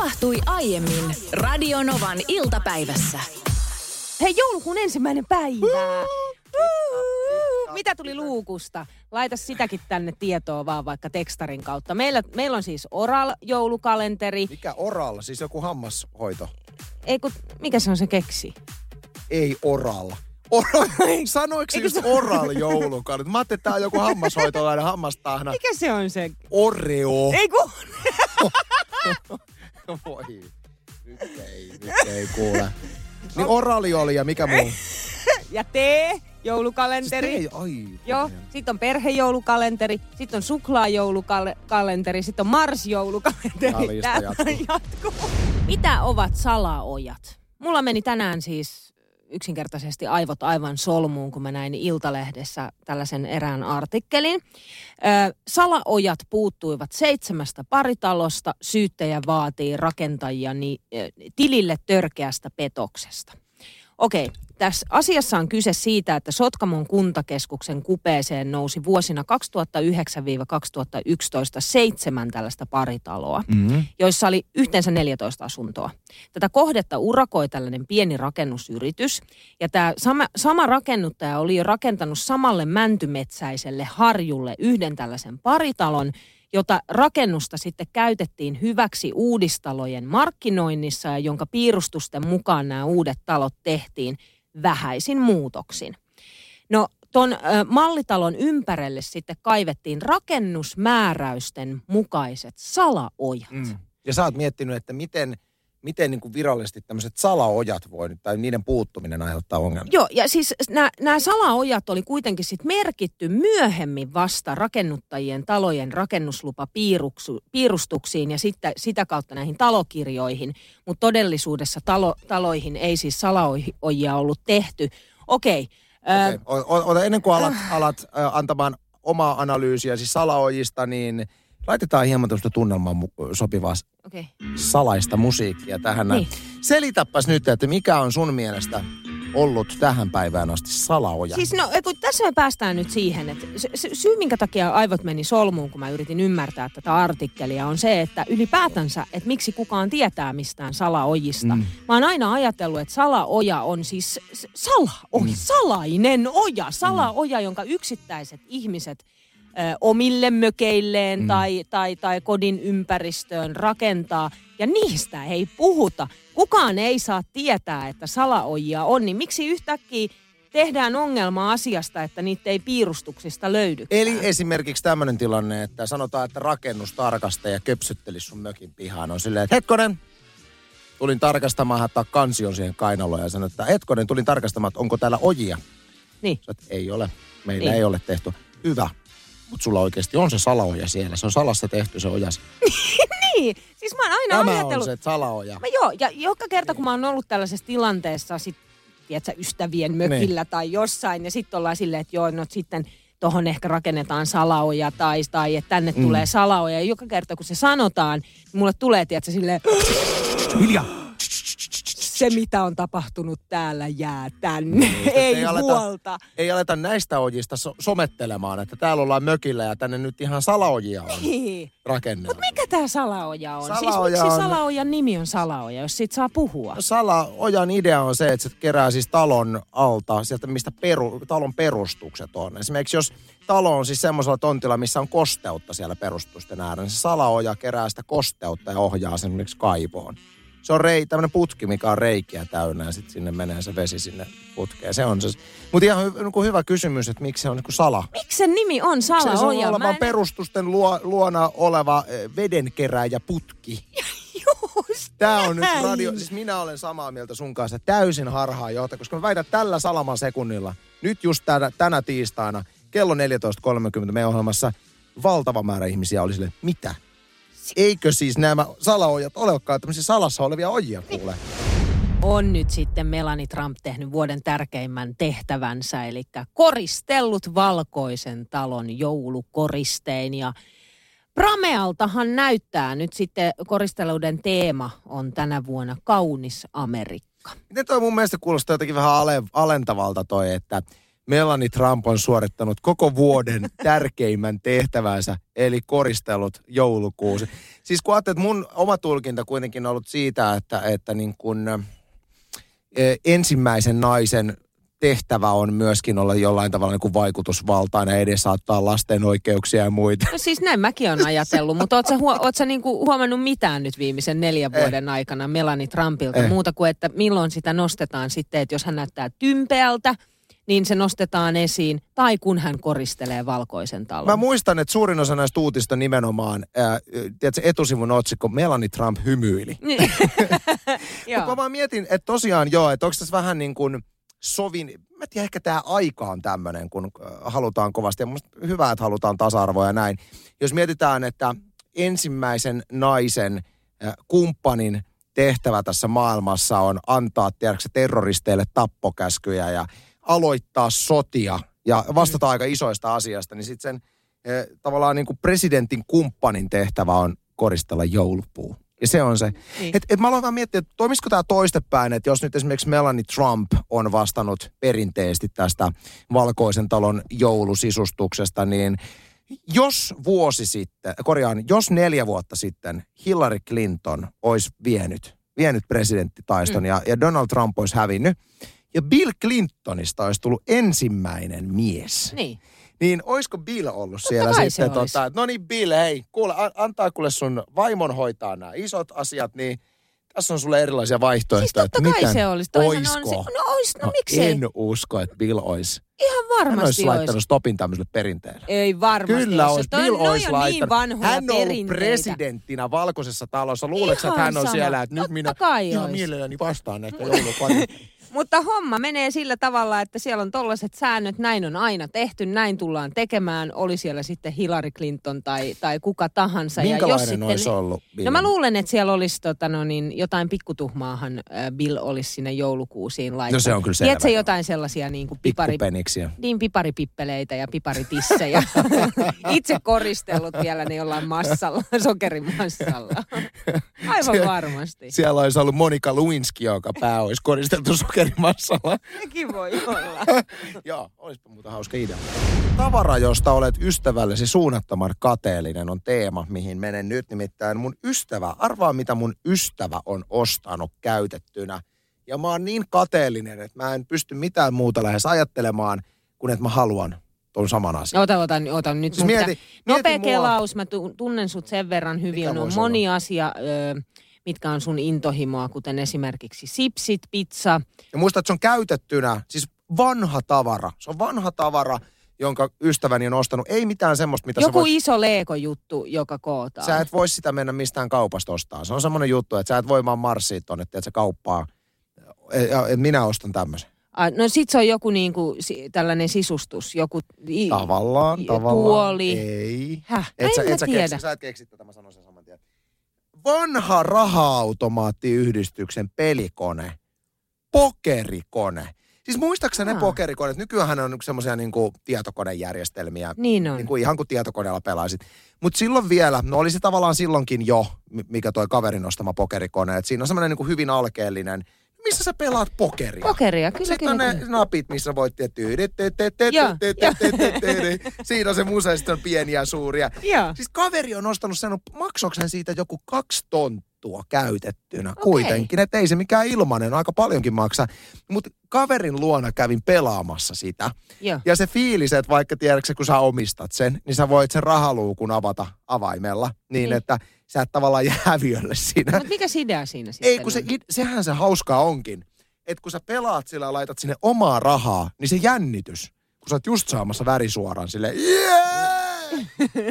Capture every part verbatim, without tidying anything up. tapahtui aiemmin Radio Novan iltapäivässä. Hei, joulukuun ensimmäinen päivä. Mitä tuli luukusta? Laita sitäkin tänne tietoa vaan vaikka tekstarin kautta. Meillä, meillä on siis oral-joulukalenteri. Mikä oral? Siis joku hammashoito? Ei kun, mikä se on se keksi? Ei oral. Oral. Sanoiko se just oral-joulukalenteri? Mä ajattelin, että tää on joku hammashoitolainen hammastahna. Mikä se on se? Oreo. Ei kun... Voi, nyt ei, nyt ei kuule. Niin orali oli ja mikä muu? Ja tee, joulukalenteri. Siis tee, ai. Joo, sit on perhejoulukalenteri, sit on suklaajoulukalenteri, sit on marsjoulukalenteri. Tää jatkuu. Mitä ovat salaojat? Mulla meni tänään siis yksinkertaisesti aivot aivan solmuun, kun mä näin Iltalehdessä tällaisen erään artikkelin. Ö, salaojat puuttuivat seitsemästä paritalosta. Syyttäjä vaatii rakentajia ni, ö, tilille törkeästä petoksesta. Okei, tässä asiassa on kyse siitä, että Sotkamon kuntakeskuksen kupeeseen nousi vuosina kaksituhattayhdeksän kaksituhattayksitoista seitsemän tällaista paritaloa, mm-hmm. joissa oli yhteensä neljätoista asuntoa. Tätä kohdetta urakoi tällainen pieni rakennusyritys, ja tämä sama, sama rakennuttaja oli jo rakentanut samalle mäntymetsäiselle harjulle yhden tällaisen paritalon, jota rakennusta sitten käytettiin hyväksi uudistalojen markkinoinnissa ja jonka piirustusten mukaan nämä uudet talot tehtiin vähäisin muutoksin. No ton ö, mallitalon ympärille sitten kaivettiin rakennusmääräysten mukaiset salaojat. Mm. Ja sä oot miettinyt, että miten... Miten niin kuin virallisesti tämmöiset salaojat voi nyt, tai niiden puuttuminen aiheuttaa ongelmia? Joo, ja siis nämä salaojat oli kuitenkin sitten merkitty myöhemmin vasta rakennuttajien talojen rakennuslupapiirustuksiin ja sitten, sitä kautta näihin talokirjoihin, mutta todellisuudessa talo, taloihin ei siis salaojia ollut tehty. Okei. Okay, okay. Ää... Ota ennen kuin alat, alat ää, antamaan omaa analyysiä siis salaojista, niin... Laitetaan hieman tuosta tunnelmaan sopivaa okay. salaista musiikkia tähän. Niin. Selitäpäs nyt, että mikä on sun mielestä ollut tähän päivään asti salaoja? Siis no, kun tässä me päästään nyt siihen, että syy minkä takia aivot meni solmuun, kun mä yritin ymmärtää tätä artikkelia, on se, että ylipäätänsä, että miksi kukaan tietää mistään salaojista. Mm. Mä oon aina ajatellut, että salaoja on siis salaoja, mm. salainen oja, salaoja, mm. jonka yksittäiset ihmiset omille mökeilleen mm. tai, tai, tai kodin ympäristöön rakentaa. Ja niistä ei puhuta. Kukaan ei saa tietää, että salaojia on. Niin miksi yhtäkkiä tehdään ongelmaa asiasta, että niitä ei piirustuksista löydy? Eli esimerkiksi tämmöinen tilanne, että sanotaan, että rakennustarkastaja köpsyttelisi sun mökin pihaan. On silleen, että hetkonen, tulin tarkastamaan, haittaa kansion siihen kainaloon ja sanoi, että hetkonen, tulin tarkastamaan, että onko täällä ojia. Niin. Sä, että ei ole. Meillä niin. ei ole tehty. Hyvä. Mutta sulla oikeasti on se salaoja siellä. Se on salassa tehty se ojas. Niin, siis mä oon aina Tämä ajatellut. Tämä on se salaoja. Mä joo, ja joka kerta niin. kun mä oon ollut tällaisessa tilanteessa, sit, tiedätkö, ystävien mökillä niin. tai jossain, ja sitten ollaan silleen, että joo, no sitten tohon ehkä rakennetaan salaoja, tai, tai että tänne mm. tulee salaoja. Ja joka kerta kun se sanotaan, niin mulle tulee, tiedätkö, silleen... Hiljaa! Se, mitä on tapahtunut täällä, jää tänne. Niin, ei ei aleta, huolta. Ei aleta näistä ojista so- somettelemaan, että täällä ollaan mökillä ja tänne nyt ihan salaojia on niin. rakennettu. Mutta mikä tämä salaoja on? Salaoja siis miksi on... salaojan nimi on salaoja, jos siitä saa puhua? No, salaojan idea on se, että se kerää siis talon alta, sieltä mistä peru, talon perustukset on. Esimerkiksi jos talo on siis semmoisella tontilla, missä on kosteutta siellä perustusten äärellä, niin se salaoja kerää sitä kosteutta ja ohjaa sen esimerkiksi kaivoon. Se on rei, tämmöinen putki, mikä on reikiä täynnä ja sitten sinne menee se vesi sinne putkeen. Se on se. Mutta ihan hy, niin kuin hyvä kysymys, että miksi se on niin kuin sala. Miksi sen nimi on salaoja? Se on oleva en... perustusten luo, luona oleva vedenkeräjä putki. Just Tämä on näin. Nyt radio. Siis minä olen samaa mieltä sun kanssa täysin harhaan johtaa, koska mä väitän tällä salaman sekunnilla, nyt just tänä, tänä tiistaina, kello neljätoista kolmekymmentä meidän ohjelmassa, valtava määrä ihmisiä oli silleen, mitä? Eikö siis nämä salaojat olekaan tämmöisiä salassa olevia ojia kuule? On nyt sitten Melania Trump tehnyt vuoden tärkeimmän tehtävänsä, eli koristellut valkoisen talon joulukoristein. Ja Pramealtahan näyttää nyt sitten, koristeluiden teema on tänä vuonna Kaunis Amerikka. Miten toi mun mielestä kuulostaa jotenkin vähän ale, alentavalta toi, että Melania Trump on suorittanut koko vuoden tärkeimmän tehtävänsä, eli koristelut joulukuussa. Siis kun ajattelet, että mun oma tulkinta kuitenkin on ollut siitä, että, että niin kun, eh, ensimmäisen naisen tehtävä on myöskin olla jollain tavalla niin kuin vaikutusvaltainen ja edesauttaa lasten oikeuksia ja muita. No siis näin mäkin olen ajatellut, mutta ootko sä, huo, oot sä niin kuin huomannut mitään nyt viimeisen neljän eh. vuoden aikana Melania Trumpilta eh. muuta kuin, että milloin sitä nostetaan sitten, että jos hän näyttää tympeältä, niin se nostetaan esiin, tai kun hän koristelee valkoisen talon. Mä muistan, että suurin osa näistä uutista nimenomaan, ää, tiedätkö, etusivun otsikko, Melania Trump hymyili. Mutta vaan mietin, että tosiaan joo, että onko tässä vähän niin kuin sovin, mä tiedän, ehkä tämä aika on tämmöinen, kun halutaan kovasti, ja musta hyvä, että halutaan tasa-arvoa ja näin. Jos mietitään, että ensimmäisen naisen äh, kumppanin tehtävä tässä maailmassa on antaa, tiedätkö, terroristeille tappokäskyjä ja aloittaa sotia ja vastata mm. aika isoista asiasta, niin sitten sen äh, tavallaan niin kuin presidentin kumppanin tehtävä on koristella joulupuu. Ja se on se. Niin. Et, et mä aloin vaan miettiä, että toimisiko tämä toistepäin, että jos nyt esimerkiksi Melania Trump on vastannut perinteisesti tästä valkoisen talon joulusisustuksesta, niin jos vuosi sitten, korjaan, jos neljä vuotta sitten Hillary Clinton olisi vienyt, vienyt presidenttitaiston mm. ja, ja Donald Trump olisi hävinnyt, ja Bill Clintonista olisi tullut ensimmäinen mies. Niin. Niin olisiko Bill ollut siellä sitten, tota, no niin Bill, hei, kuule, antaa kuule sun vaimon hoitaa nämä isot asiat, niin tässä on sulle erilaisia vaihtoehtoja. Siis totta kai se olisi. Oisko? No, olis, no, no miksei? En usko, että Bill olisi. Ihan varmasti olisi. Hän olisi laittanut stopin tämmöiselle perinteelle. Ei varmasti. Kyllä olisi. Bill olisi on laittanut. Niin vanhoja hän on ollut perinteitä. Presidenttinä valkoisessa talossa. Luuleeko, että hän on sama. Siellä, että nyt totta minä ihan mielelläni vastaan näitä joulupareja. Mutta homma menee sillä tavalla, että siellä on tollaiset säännöt, näin on aina tehty, näin tullaan tekemään, oli siellä sitten Hillary Clinton tai, tai kuka tahansa. Minkälainen ja jos sitten, olisi ollut? Bill? No mä luulen, että siellä olisi tota, no niin, jotain pikkutuhmaahan Bill olisi sinne joulukuusiin laittanut. No se on kyllä selvä. Tiedätkö jotain sellaisia niin kuin pipari, niin, piparipippeleitä ja piparitissejä. Itse koristellut vielä ne jollain massalla, sokerimassalla. Aivan Sie- varmasti. Siellä olisi ollut Monica Lewinsky, joka pää olisi koristeltu sokerimassalla. Massalla. Sekin voi olla. Joo, olisipa muuta hauska idea. Tavara, josta olet ystävällesi suunnattoman kateellinen, on teema, mihin menen nyt. Nimittäin mun ystävä, arvaa mitä mun ystävä on ostanut käytettynä. Ja mä oon niin kateellinen, että mä en pysty mitään muuta lähes ajattelemaan, kuin että mä haluan tuon saman asian. Ota, otan, otan nyt. Siis mieti, mieti nopea mua. Kelaus, mä tunnen sut sen verran hyvin. Mikä on moni olla? Asia... Öö, mitkä on sun intohimoa, kuten esimerkiksi sipsit, pizza. Ja muista, että se on käytettynä, siis vanha tavara. Se on vanha tavara, jonka ystäväni on ostanut. Ei mitään semmoista, mitä joku sä voit... iso Lego-juttu, joka kootaan. Sä et voi sitä mennä mistään kaupasta ostaa. Se on semmoinen juttu, että sä et voi vaan marssia tonne, että se kauppaa. Et minä ostan tämmöisen. No sit se on joku niinku, tällainen sisustus, joku i- tavallaan, tavallaan, puoli. Ei. Häh, et en sä, mä et sä tiedä. Keksi, sä et keksi tätä, mä sanon sen saman tien. Vanha raha-automaattiyhdistyksen pelikone. Pokerikone. Siis muistaaksä ne pokerikoneet? Nykyäänhän on semmoisia niinku tietokonejärjestelmiä. Niin on. Niinku ihan kuin tietokoneella pelaisit. Mutta silloin vielä, no oli se tavallaan silloinkin jo, mikä toi kaverin ostama pokerikone. Et siinä on semmoinen niinku hyvin alkeellinen. Missä sä pelaat pokeria? Pokeria, kyllä. Sitten on ne napit, missä voit tietysti. Siinä on se musa, sitten on pieniä ja suuria. Siis kaveri on ostanut sen, maksoiko siitä joku kaksi tonttua käytettynä kuitenkin. Että ei se mikään ilmanen, aika paljonkin maksaa. Mutta kaverin luona kävin pelaamassa sitä. Ja se fiilis, että vaikka tiedätkö, kun sä omistat sen, niin sä voit sen rahaluukun avata avaimella niin, että... Sä et tavallaan jää häviölle siinä. Mutta mikä idea siinä sitten? Ei, kun se, sehän se hauskaa onkin. Että kun sä pelaat sillä ja laitat sinne omaa rahaa, niin se jännitys. Kun sä oot just saamassa värisuoran silleen, yeah!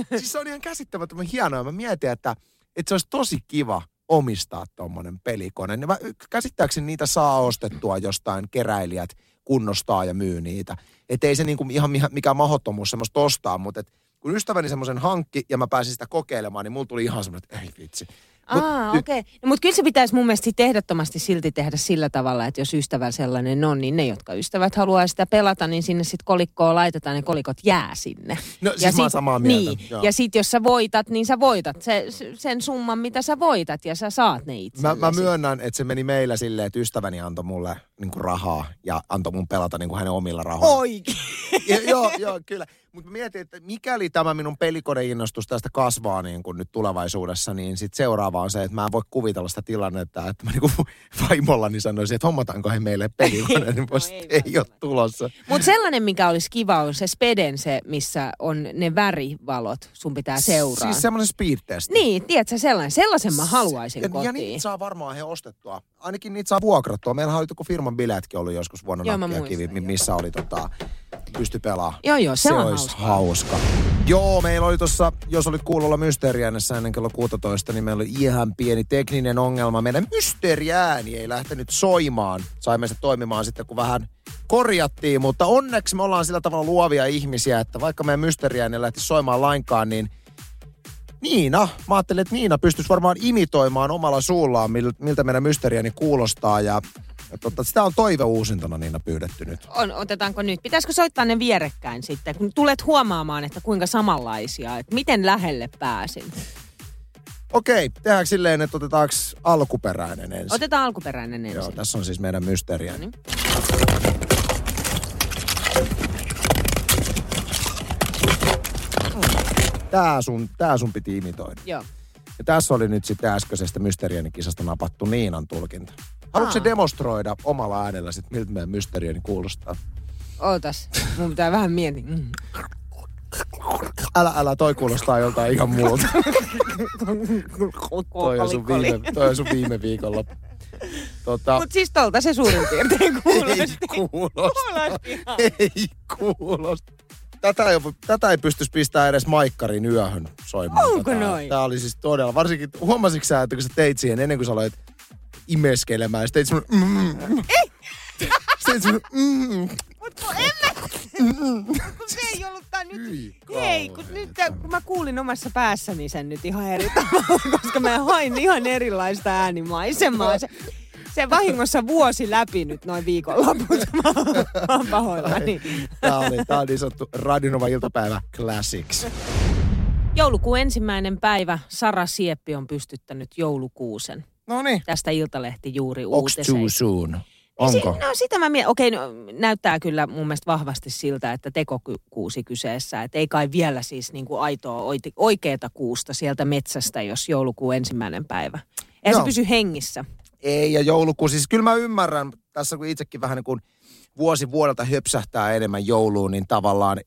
Siis se on ihan käsittämättömän hienoa. Mä mietin, että, että se olisi tosi kiva omistaa tommonen pelikone. Mä käsittääkseni niitä saa ostettua jostain, keräilijät kunnostaa ja myy niitä. Että ei se niinku ihan mikään mahdottomuus semmoista ostaa, mutta et kun ystäväni semmoisen hankki ja mä pääsin sitä kokeilemaan, niin mulla tuli ihan semmoinen, että ei vitsi. Aa, okei. Okay. No, mutta kyllä se pitäisi mun mielestä ehdottomasti silti tehdä sillä tavalla, että jos ystävällä sellainen on, niin ne, jotka ystävät haluaa sitä pelata, niin sinne sitten kolikkoa laitetaan, ne kolikot jää sinne. No siis ja mä oon samaa mieltä. Niin. Ja sitten jos sä voitat, niin sä voitat se, sen summan, mitä sä voitat, ja sä saat ne itsellesi. Mä, mä myönnän, että se meni meillä silleen, että ystäväni antoi mulle niinku rahaa ja antoi mun pelata niinku hänen omilla rahoilla. Oikein. Joo, joo, kyllä. Mutta mietin, että mikäli tämä minun pelikodeinnostus tästä kasvaa niin kuin nyt tulevaisuudessa, niin sitten seuraava on se, että mä en voi kuvitella sitä tilannetta, että mä niinku vaimollani sanoisin, että hommataanko he meille pelikone, niin no, ei, ei ole tulossa. Mutta sellainen, mikä olisi kiva, on se speden se, missä on ne värivalot, sun pitää seuraa. Siis semmoinen speed test. Niin, tiedätkö sellainen, sellaisen mä haluaisin ja, kotiin. Ja niitä saa varmaan he ostettua. Ainakin niitä saa vuokrattua. Meillä oli joku firman bileetkin ollut joskus vuonna Nappiakivi, missä oli tota... Pysty pelaamaan. Joo, joo, se, se olisi hauska. Joo, meillä oli tuossa, jos olit kuulolla mysteeriäänessä ennen kello kuusitoista, niin meillä oli ihan pieni tekninen ongelma. Meidän mysteeriääni ei lähtenyt soimaan. Saimme se toimimaan sitten, kun vähän korjattiin, mutta onneksi me ollaan sillä tavalla luovia ihmisiä, että vaikka meidän mysteeriääni ei lähtisi soimaan lainkaan, niin Niina, mä ajattelin, että Niina pystyisi varmaan imitoimaan omalla suullaan, miltä meidän mysteeriääni kuulostaa ja totta, sitä on toive uusintana Niina pyydetty nyt. On, otetaanko nyt? Pitäisikö soittaa ne vierekkäin sitten, kun tulet huomaamaan, että kuinka samanlaisia, että miten lähelle pääsin? Okei, tehdäänkö silleen, että otetaanko alkuperäinen ensin? Otetaan alkuperäinen ensin. Joo, tässä on siis meidän mysteeriä. Noniin. Tää sun, tää sun piti imitoida. Joo. Ja tässä oli nyt sitten äskeisestä mysteeriäni kisasta napattu Niinan tulkinta. Haluatko demonstroida omalla äänellä sit, miltä meidän mysteeriäni kuulostaa? Ootas, mun pitää vähän miettiä. Mm. Älä, älä, toi kuulostaa joltain ihan muuta. toi, on sun viime, toi on sun viime viikolla. Tota... Mut siis tolta se suurin piirtein kuulosti. Ei kuulosta. Ei kuulosta. Tätä ei, tätä ei pystyisi pistämään edes maikkarin yöhön soimaan. Onko tätä. Noin? Tää oli siis todella, varsinkin huomasitko sä, että kun sä teit siihen ennen kuin sä aloit imeskelemään, sä teit semmonen mm, ei! Sä teit semmonen mm. Mut kun emme, kun se ei ollut tää nyt, ei kun nyt kun mä kuulin omassa päässäni sen nyt ihan eri tavalla, koska mä hain ihan erilaista äänimaisemaa. Se, se vahingossa vuosi läpi nyt noin viikonloput. Mä oon pahoillani. Tää oli, tää on niin sanottu Radio Nova iltapäivä classics. Joulukuun ensimmäinen päivä Sara Sieppi on pystyttänyt joulukuusen. Noniin. Tästä Iltalehti juuri uutiseen. Onks too soon? Onko? No sitä mä mietin. Okei, no, näyttää kyllä mun mielestä vahvasti siltä, että tekokuusi kyseessä. Et ei kai vielä siis niinku aitoa oikeata kuusta sieltä metsästä, jos joulukuun ensimmäinen päivä. Eihän no. se pysy hengissä. Ei, ja joulukuun, siis kyllä mä ymmärrän, tässä kun itsekin vähän niin kuin vuosi vuodelta höpsähtää enemmän jouluun, niin tavallaan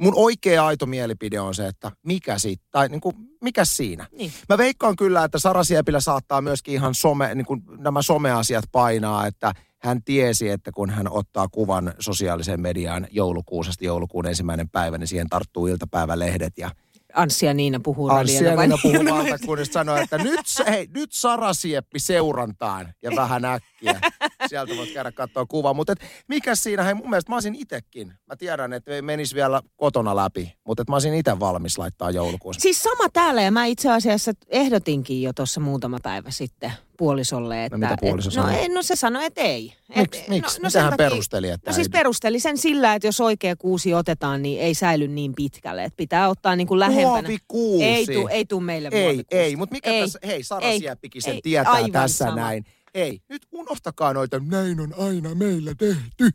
mun oikea aito mielipide on se, että mikä siitä, tai niin kuin, mikä siinä. Niin. Mä veikkaan kyllä, että Sara Siepilä saattaa myöskin ihan some, niin kuin nämä someasiat painaa, että hän tiesi, että kun hän ottaa kuvan sosiaaliseen mediaan joulukuusesta joulukuun ensimmäinen päivä, niin siihen tarttuu iltapäivälehdet ja Anssi ja Niina puhuu Anssi ja Niina puhuu valtakunnista, sanoi, että nyt, hei, nyt Sara Sieppi seurantaan ja vähän äkkiä. Sieltä voit käydä katsoa kuvaa. Mutta mikä siinä, hei mun mielestä mä olisin itsekin. Mä tiedän, että ei menisi vielä kotona läpi, mutta mä olisin itse valmis laittaa joulukuussa. Siis sama täällä ja mä itse asiassa ehdotinkin jo tuossa muutama päivä sitten puolisolle, että... No mitä puoliso et, sanoi? No, en, no se sanoi, että ei. Miksi? Et, Miks? No, no hän perusteli, että... No siis perusteli sen sillä, että jos oikea kuusi otetaan, niin ei säily niin pitkälle. Että pitää ottaa niin kuin lähempänä. Muovikuusi! Ei tuu, ei tuu meille muovikuusi. Ei, ei, mutta mikä ei, tässä... Hei, Sara Sieppikin sen ei, tietää tässä sama. Näin. Ei, nyt unohtakaa noita, näin on aina meillä tehty.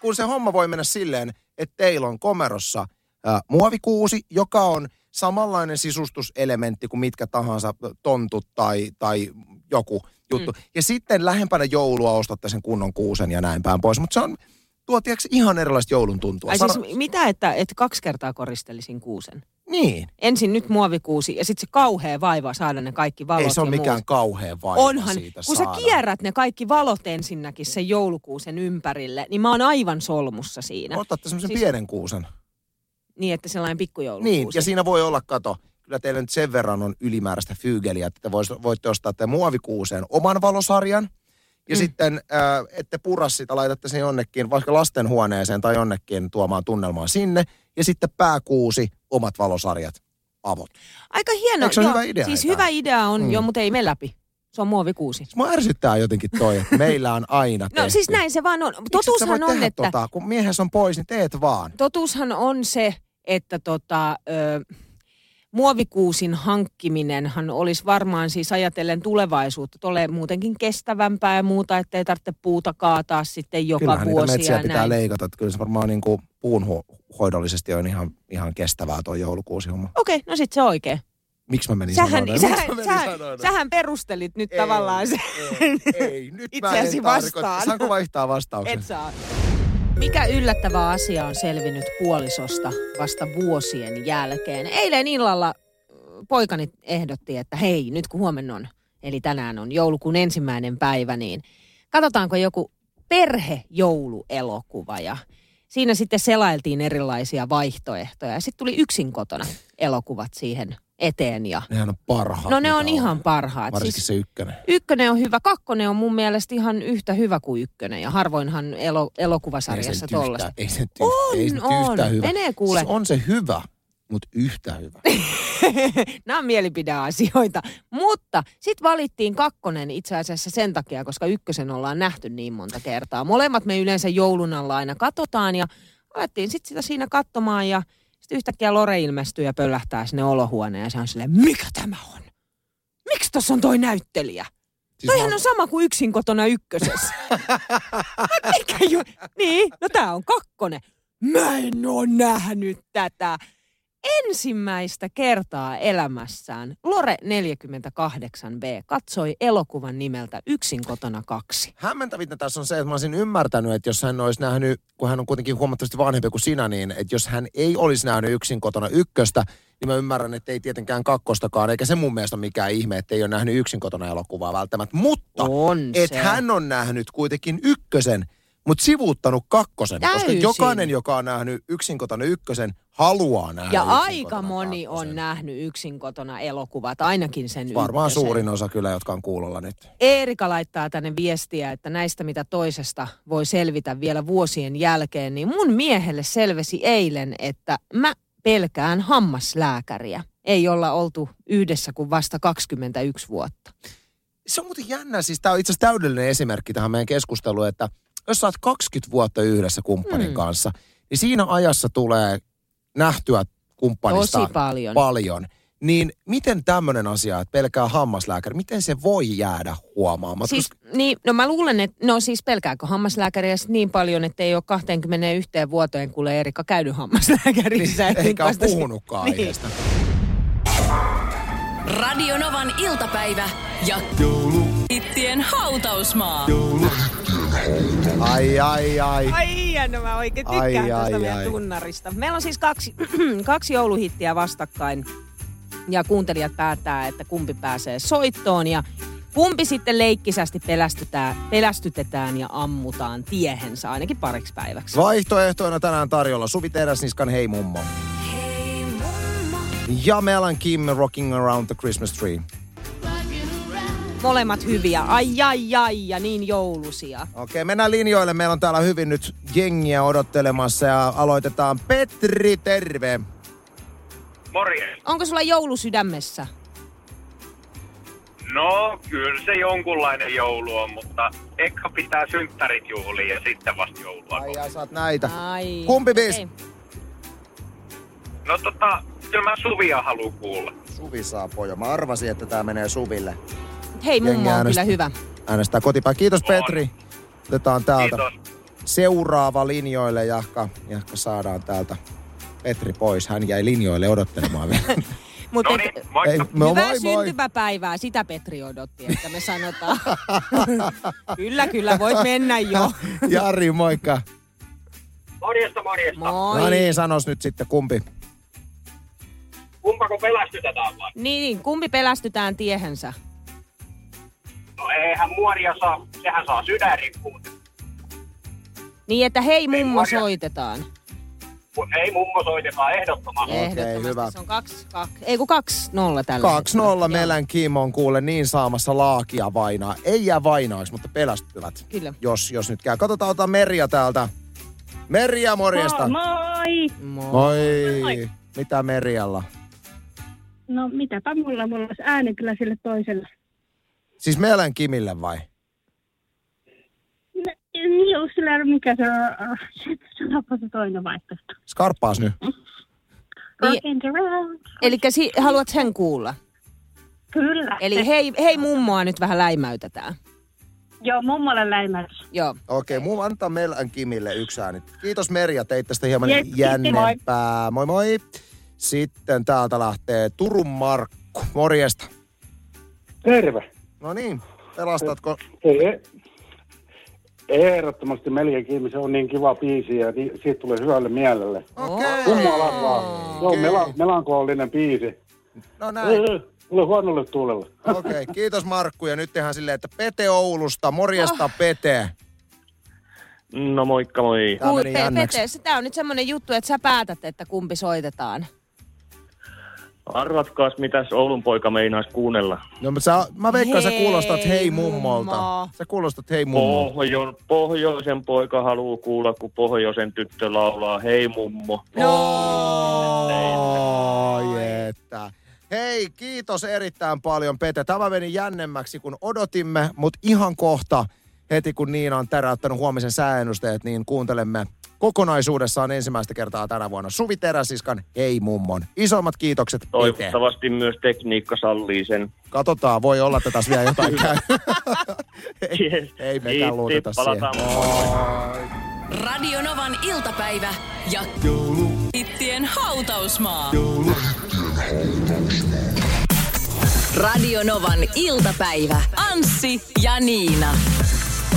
Kun se homma voi mennä silleen, että teillä on komerossa äh, muovikuusi, joka on samanlainen sisustuselementti kuin mitkä tahansa tontut tai... tai joku juttu. Mm. Ja sitten lähempänä joulua ostatte sen kunnon kuusen ja näin päin pois. Mutta se on, tuo tiiäks, ihan erilaista joulun tuntua. Ai Sar- siis mitä, että, että kaksi kertaa koristelisin kuusen? Niin. Ensin nyt muovikuusi ja sitten se kauhea vaiva saada ne kaikki valot. Ei se ole mikään muut. Kauhea vaiva onhan, siitä kun saada. Sä kierrät ne kaikki valot ensinnäkin sen joulukuusen ympärille, niin mä oon aivan solmussa siinä. Otatte semmoisen siis, pienen kuusen. Niin, että sellainen pikkujoulukuusi. Niin, ja siinä voi olla, kato. Kyllä teillä nyt sen verran on ylimääräistä fyygeliä, että voitte ostaa te muovikuuseen oman valosarjan. Ja mm. sitten, ää, ette pura sitä, laitatte sen jonnekin, vaikka lastenhuoneeseen tai jonnekin tuomaan tunnelmaa sinne. Ja sitten pääkuusi, omat valosarjat. avot. Aika hieno. Eikö se hyvä idea? Siis hyvä idea on mm. jo, mutta ei mene läpi. Se on muovikuusi. Mua ärsyttää jotenkin toi, että meillä on aina tehty. No siis näin se vaan on. Totuushan on, että... Tota, kun miehessä on pois, niin teet vaan. Totuushan on se, että tota... Ö... muovikuusin hankkiminenhan olisi varmaan siis ajatellen tulevaisuutta, että ole muutenkin kestävämpää ja muuta, ettei tarvitse puuta kaataa sitten joka kyllähän vuosi. Kyllähän niitä metsiä pitää näin leikata, että kyllä se varmaan niin kuin puunhoidollisesti on ihan, ihan kestävää tuo joulukuusi homma. Okei, okay, no sitten se on oikein. Miksi mä menin sähän, sanoa sähän, mä menin sähän, sanoa sähän perustelit nyt ei, tavallaan se ei, ei, nyt itseäsi vastaan. Saanko vaihtaa vastauksen? Et saa. Mikä yllättävä asia on selvinnyt puolisosta vasta vuosien jälkeen? Eilen illalla poikani ehdotti, että hei, nyt kun huomenna on, eli tänään on joulukuun ensimmäinen päivä, niin katsotaanko joku perhejouluelokuva. Ja siinä sitten selailtiin erilaisia vaihtoehtoja. Sitten tuli Yksin kotona -elokuvat siihen eteen. Ja... Nehän on parhaat. No ne on, on ihan parhaat. Varsinkin siis se ykkönen. Ykkönen on hyvä. Kakkonen on mun mielestä ihan yhtä hyvä kuin ykkönen. Ja harvoinhan elo, elokuvasarjassa tollaista. Ei se nyt yhtä, on, ei se nyt on. Yhtä hyvä. Menee kuule. Siis on se hyvä, mutta yhtä hyvä. Nämä on mielipideasioita. Mutta sit valittiin kakkonen itse asiassa sen takia, koska ykkösen ollaan nähty niin monta kertaa. Molemmat me yleensä joulun alla aina katsotaan ja alettiin sit sitä siinä katsomaan ja... Sitten yhtäkkiä Lore ilmestyy ja pöllähtää sinne olohuoneen ja se on silleen, mikä tämä on? Miksi tossa on toi näyttelijä? Siis toihan mä... on sama kuin Yksin kotona ykkösessä. Mikä ju... Niin, no tää on kakkonen. Mä en oo nähnyt tätä. Ensimmäistä kertaa elämässään Lore neljäkymmentäkahdeksan B katsoi elokuvan nimeltä Yksin kotona kaksi. Hämmentävintä tässä on se, että mä olisin ymmärtänyt, että jos hän olisi nähnyt, kun hän on kuitenkin huomattavasti vanhempi kuin sinä, niin että jos hän ei olisi nähnyt Yksin kotona ykköstä, niin mä ymmärrän, että ei tietenkään kakkostakaan, eikä se mun mielestä ole mikään ihme, että ei ole nähnyt Yksin kotona -elokuvaa välttämättä. Mutta että hän on nähnyt kuitenkin ykkösen, mutta sivuuttanut kakkosen, täysin. Koska jokainen, joka on nähnyt Yksin kotona ykkösen, haluaa nähdä ja aika moni kakkosen on nähnyt Yksin kotona -elokuvat, ainakin sen varmaan ykkösen. Suurin osa kyllä, jotka on kuulolla nyt. Erika laittaa tänne viestiä, että näistä mitä toisesta voi selvitä vielä vuosien jälkeen, niin mun miehelle selvisi eilen, että mä pelkään hammaslääkäriä. Ei olla oltu yhdessä kuin vasta kaksikymmentäyksi vuotta. Se on muuten jännä, siis tää on itse asiassa täydellinen esimerkki tähän meidän keskusteluun, että jos sä oot kaksikymmentä vuotta yhdessä kumppanin hmm. kanssa, niin siinä ajassa tulee nähtyä kumppanista paljon. paljon. Niin miten tämmöinen asia, että pelkää hammaslääkäri, miten se voi jäädä huomaamatta? Siis, koska... niin, no mä luulen, että no siis pelkääkö hammaslääkäriä niin paljon, että ei ole kaksikymmentäyksi vuoteen, kun Erika käynyt hammaslääkärissä. Niin, eikä ole puhunutkaan niin aiheesta. Radio Novan iltapäivä ja jouluhittien hautausmaa. Joulu. Ai, ai, ai. Ai, hieno. Mä oikein tykkään tuosta meidän ai. tunnarista. Meillä on siis kaksi, kaksi jouluhittiä vastakkain. Ja kuuntelijat päättää, että kumpi pääsee soittoon. Ja kumpi sitten leikkisästi pelästytetään, pelästytetään ja ammutaan tiehensä ainakin pariksi päiväksi. Vaihtoehtoina tänään tarjolla Suvi Teräsniskan Hei mummo. Hei mummo. Ja Melan Kim Rocking Around the Christmas Tree. Molemmat hyviä. Ai, ai, ai, ja niin joulusia. Okei, mennään linjoille. Meillä on täällä hyvin nyt jengiä odottelemassa ja aloitetaan. Petri, terve. Morjens. Onko sulla joulu sydämessä? No, kyllä se jonkunlainen joulu on, mutta eka pitää synttärit juhliin ja sitten vasta joulua. Ai, ai, saat näitä. Ai. Kumpi biis? Ei. No tota, kyllä mä Suvia haluun kuulla. Suvi saa poja. Mä arvasin, että tää menee Suville. Hei mummo on kyllä hyvä. Äänestää kotipäin. Kiitos on. Petri. Otetaan täältä Kiitos. seuraava linjoille, jahka, jahka saadaan täältä Petri pois. Hän jäi linjoille odottelemaan vielä. Mut no niin, ei, hyvää moi, syntymäpäivää, moi. Sitä Petri odotti, että me sanotaan. Kyllä, kyllä, voit mennä jo. Jari, moikka. Morjesta, morjesta. Moi. No niin, sanos nyt sitten kumpi. Kumpako pelästytetään vai? Niin, kumpi pelästytään tiehensä? No eihän muoria saa, sehän saa sydänrikkuutta. Niin, että hei mummo muoria. soitetaan. Hei mummo soitetaan, ehdottomasti. Ehdottomasti, okay, hyvä. Se on kaksi, kaksi, ei kun kaksi nolla tällä Kaksi hetkellä. nolla, Melän Kim on kuule niin saamassa laakia vainaa. Ei jää vainaiksi, mutta pelästyvät. Kyllä. Jos, jos nyt käy. Katsotaan, otetaan Merja täältä. Merja, morjesta. Moi. Moi. Moi. Moi. Mitä Merjalla? No mitäpä mulla, mulla olisi ääni kyllä sille toiselle. Siis meidän Kimille vai? No, joo, sillä mikä se on. Sitten sanopa se toinen vaihtoehto. Skarppaas nyt. Elikkä si- haluat hän kuulla? Kyllä. Eli hei, hei mummoa nyt vähän läimäytetään. Joo, mummolle läimäys. Joo. Okei, mummo antaa meidän Kimille yksi ääni. Kiitos Merja, teit tästä hieman yes, jännempää. Moi moi. Sitten täältä lähtee Turun Markku. Morjesta. Terve. No niin, pelastatko? Ei, ehdottomasti Meljan Kimi, se on niin kiva biisi ja siitä tulee hyvälle mielelle. Okei. Kummalan vaan. Se on mela- melankoolinen biisi. No näin. Tulee huonolle tuulelle. Okei, okay, kiitos Markku. Ja nyt tehdään silleen, että Pete Oulusta. Morjesta oh. Pete. No moikka moi. Tämä meni jännäksi. Pete, sitä on nyt semmoinen juttu, että sä päätät, että kumpi soitetaan. Arvatkaas, mitäs Oulun poika meinaisi kuunnella. No sä, mä veikkaan, hei, sä kuulostat hei mummolta. Mummo. Sä kuulostat hei mummolta. Pohjo, pohjoisen poika haluu kuulla, kun pohjoisen tyttö laulaa hei mummo. No, että. Hei, kiitos erittäin paljon Pete. Tämä meni jännemmäksi, kun odotimme, mutta ihan kohta, heti kun Niina on täräyttänyt huomisen sääennusteet, niin kuuntelemme kokonaisuudessaan ensimmäistä kertaa tänä vuonna Suvi Teräsiskan hei mummon. Isommat kiitokset Pete. Toivottavasti myös tekniikka sallii sen. Katsotaan, voi olla, että tässä vielä jotain käy. Ei, yes. ei mekään luuteta siihen. Radio Novan iltapäivä ja jouluhittien hautausmaa. Radio Novan iltapäivä. Anssi ja Niina.